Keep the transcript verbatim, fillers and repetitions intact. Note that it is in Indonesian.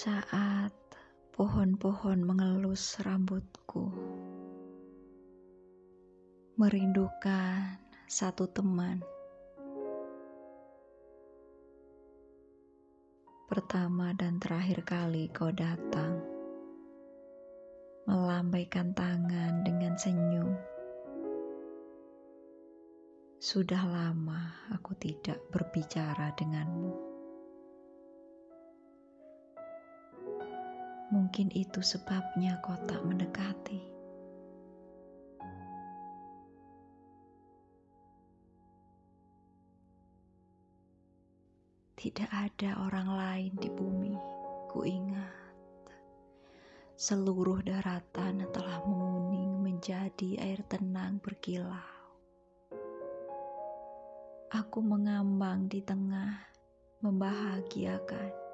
saat pohon-pohon mengelus rambutku, merindukan satu teman. Pertama dan terakhir kali kau datang, melambaikan tangan dengan senyum. Sudah lama aku tidak berbicara denganmu. Mungkin itu sebabnya kau tak mendekati. Tidak ada orang lain di bumi, ku ingat. Seluruh daratan telah menguning menjadi air tenang berkilau. Aku mengambang di tengah, membahagiakan.